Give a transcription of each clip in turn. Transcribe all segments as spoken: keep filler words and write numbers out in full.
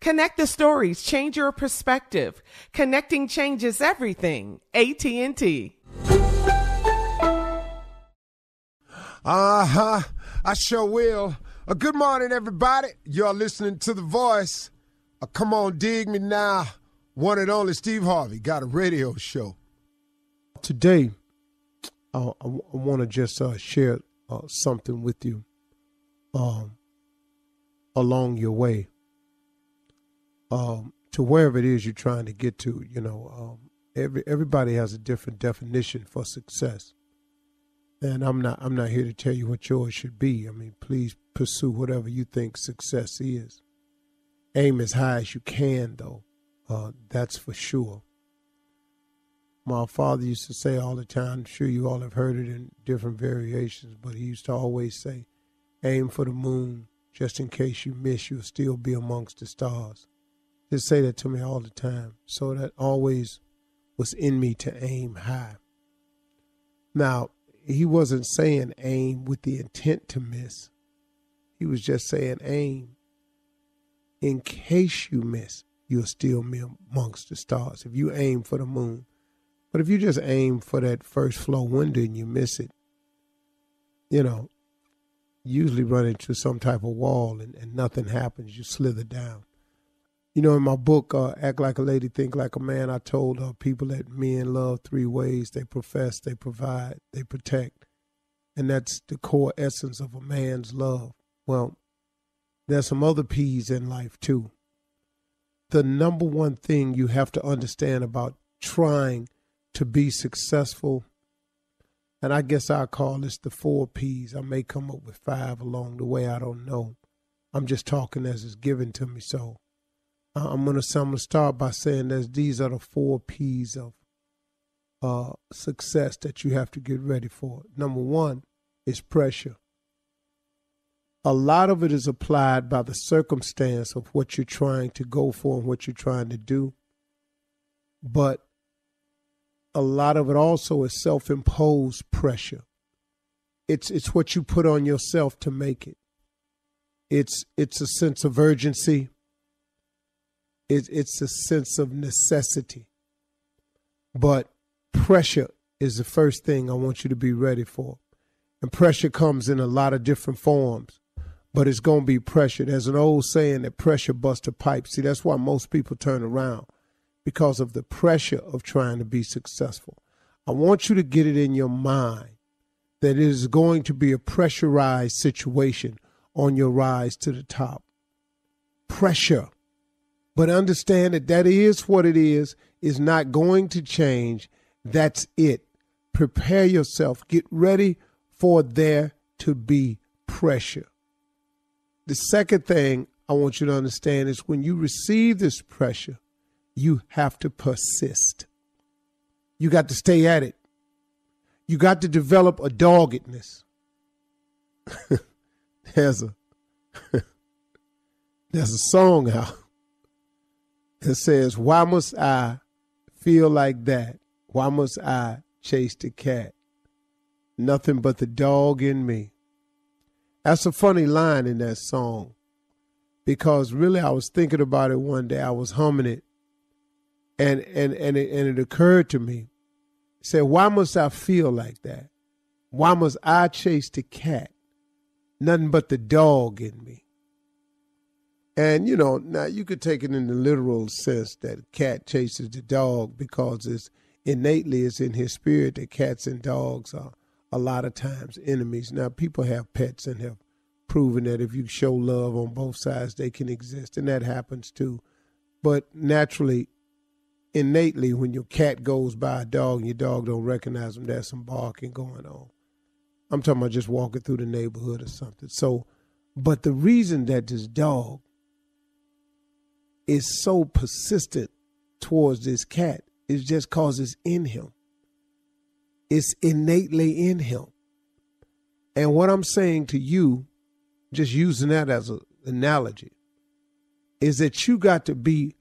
Connect the stories, change your perspective. Connecting changes everything. A T and T. Uh-huh, I sure will. Uh, good morning, everybody. You're listening to The Voice. Uh, come on, dig me now. One and only Steve Harvey got a radio show. Today, uh, I, w- I want to just uh, share uh, something with you um, along your way. Um, to wherever it is you're trying to get to, you know, um, every everybody has a different definition for success, and I'm not I'm not here to tell you what yours should be. I mean, please pursue whatever you think success is. Aim as high as you can, though. Uh, that's for sure. My father used to say all the time. I'm sure you all have heard it in different variations, but he used to always say, "Aim for the moon. Just in case you miss, you'll still be amongst the stars." They say that to me all the time. So that always was in me to aim high. Now, he wasn't saying aim with the intent to miss. He was just saying aim. In case you miss, you'll still be amongst the stars if you aim for the moon. But if you just aim for that first floor window and you miss it, you know, you usually run into some type of wall and, and nothing happens. You slither down. You know, in my book, uh, Act Like a Lady, Think Like a Man, I told uh, people that men love three ways. They profess, they provide, they protect. And that's the core essence of a man's love. Well, there's some other P's in life, too. The number one thing you have to understand about trying to be successful, and I guess I call this the four P's. I may come up with five along the way. I don't know. I'm just talking as it's given to me, so. I'm going to start by saying that these are the four P's of uh, success that you have to get ready for. Number one is pressure. A lot of it is applied by the circumstance of what you're trying to go for and what you're trying to do. But a lot of it also is self-imposed pressure. It's it's what you put on yourself to make it. It's it's a sense of urgency. It, it's a sense of necessity. But pressure is the first thing I want you to be ready for. And pressure comes in a lot of different forms, but it's going to be pressure. There's an old saying that pressure busts a pipe. See, that's why most people turn around, because of the pressure of trying to be successful. I want you to get it in your mind that it is going to be a pressurized situation on your rise to the top. Pressure. But understand that that is what it is. It's not going to change. That's it. Prepare yourself. Get ready for there to be pressure. The second thing I want you to understand is when you receive this pressure, you have to persist. You got to stay at it. You got to develop a doggedness. There's a there's a song out that says, "Why must I feel like that? Why must I chase the cat? Nothing but the dog in me." That's a funny line in that song, because really I was thinking about it one day. I was humming it, and and and it, and it occurred to me. It said, "Why must I feel like that? Why must I chase the cat? Nothing but the dog in me." And, you know, now you could take it in the literal sense that a cat chases the dog, because it's innately, it's in his spirit that cats and dogs are a lot of times enemies. Now, people have pets and have proven that if you show love on both sides, they can exist. And that happens too. But naturally, innately, when your cat goes by a dog and your dog don't recognize him, there's some barking going on. I'm talking about just walking through the neighborhood or something. So, but the reason that this dog is so persistent towards this cat is just because it's in him. It's innately in him. And what I'm saying to you, just using that as an analogy, is that you got to be,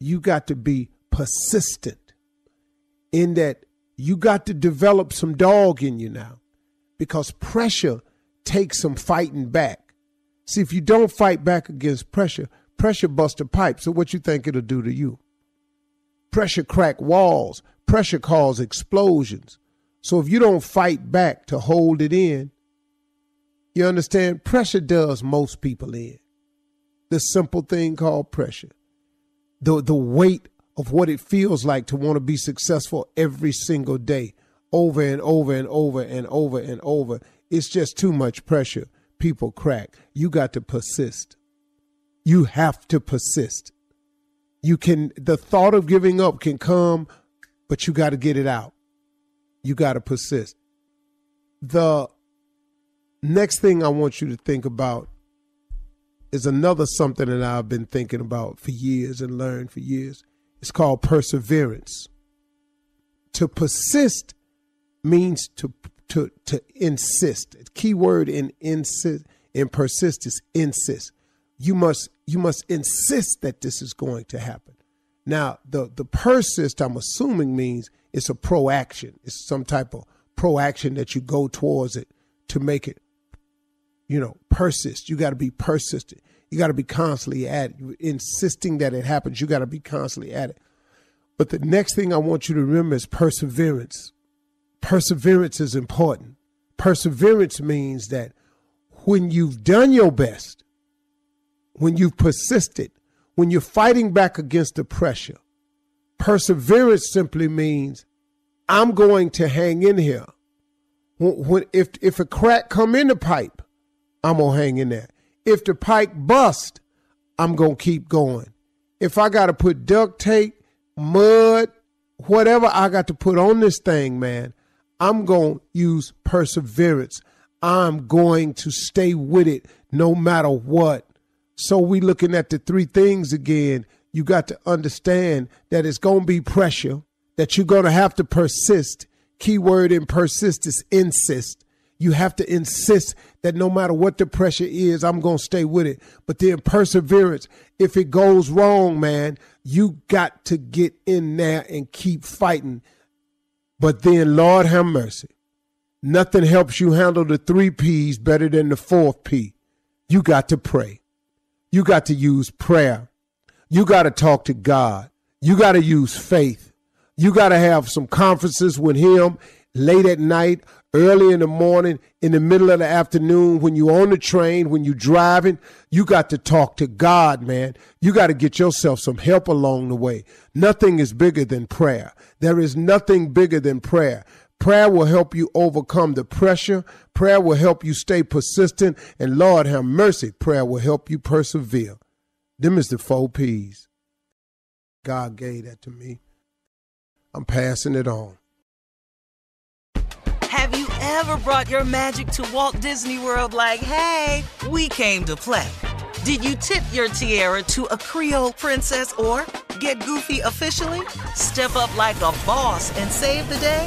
you got to be persistent in that you got to develop some dog in you now, because pressure takes some fighting back. See, if you don't fight back against pressure, pressure busts a pipe. So what you think it'll do to you? Pressure crack walls. Pressure cause explosions. So if you don't fight back to hold it in, you understand, pressure does most people in. The simple thing called pressure. The, the weight of what it feels like to want to be successful every single day, over and over and over and over and over. It's just too much pressure. People crack. You got to persist. You have to persist. You can, the thought of giving up can come, but you got to get it out. You got to persist. The next thing I want you to think about is another something that I've been thinking about for years and learned for years. It's called perseverance. To persist means to to to insist. Key word in insist in persist is insist. You must you must insist that this is going to happen. Now, the, the persist, I'm assuming, means it's a proaction. It's some type of proaction that you go towards it to make it, you know, persist. You got to be persistent. You got to be constantly at it. You're insisting that it happens. You got to be constantly at it. But the next thing I want you to remember is perseverance. Perseverance is important. Perseverance means that when you've done your best, when you've persisted, when you're fighting back against the pressure, perseverance simply means I'm going to hang in here. When, when, if, if a crack come in the pipe, I'm going to hang in there. If the pipe bust, I'm going to keep going. If I got to put duct tape, mud, whatever I got to put on this thing, man, I'm going to use perseverance. I'm going to stay with it no matter what. So we looking at the three things again. You got to understand that it's going to be pressure, that you're going to have to persist. Keyword in persist is insist. You have to insist that no matter what the pressure is, I'm going to stay with it. But then perseverance, if it goes wrong, man, you got to get in there and keep fighting. But then, Lord have mercy, nothing helps you handle the three P's better than the fourth P. you got to pray. You got to use prayer. You got to talk to God. You got to use faith. You got to have some conferences with him late at night, early in the morning, in the middle of the afternoon, when you're on the train, when you're driving. You got to talk to God, man. You got to get yourself some help along the way. Nothing is bigger than prayer. There is nothing bigger than prayer. Prayer will help you overcome the pressure. Prayer will help you stay persistent. And Lord have mercy, prayer will help you persevere. Them is the four P's. God gave that to me. I'm passing it on. Have you ever brought your magic to Walt Disney World like, hey, we came to play? Did you tip your tiara to a Creole princess or get goofy officially? Step up like a boss and save the day?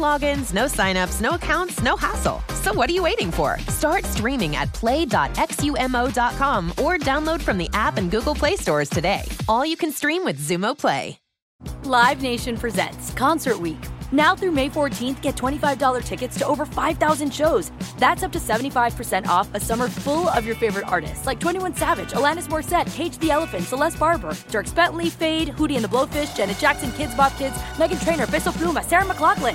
logins, no signups, no accounts, no hassle. So what are you waiting for? Start streaming at play dot zumo dot com or download from the app and Google Play stores today. All you can stream with Zumo Play. Live Nation presents Concert Week. Now through May fourteenth, get twenty-five dollars tickets to over five thousand shows. That's up to seventy-five percent off a summer full of your favorite artists like twenty-one Savage, Alanis Morissette, Cage the Elephant, Celeste Barber, Dierks Bentley, Fade, Hootie and the Blowfish, Janet Jackson, Kidz Bop Kids, Megan Trainor, Bissell Pluma, Sarah McLaughlin.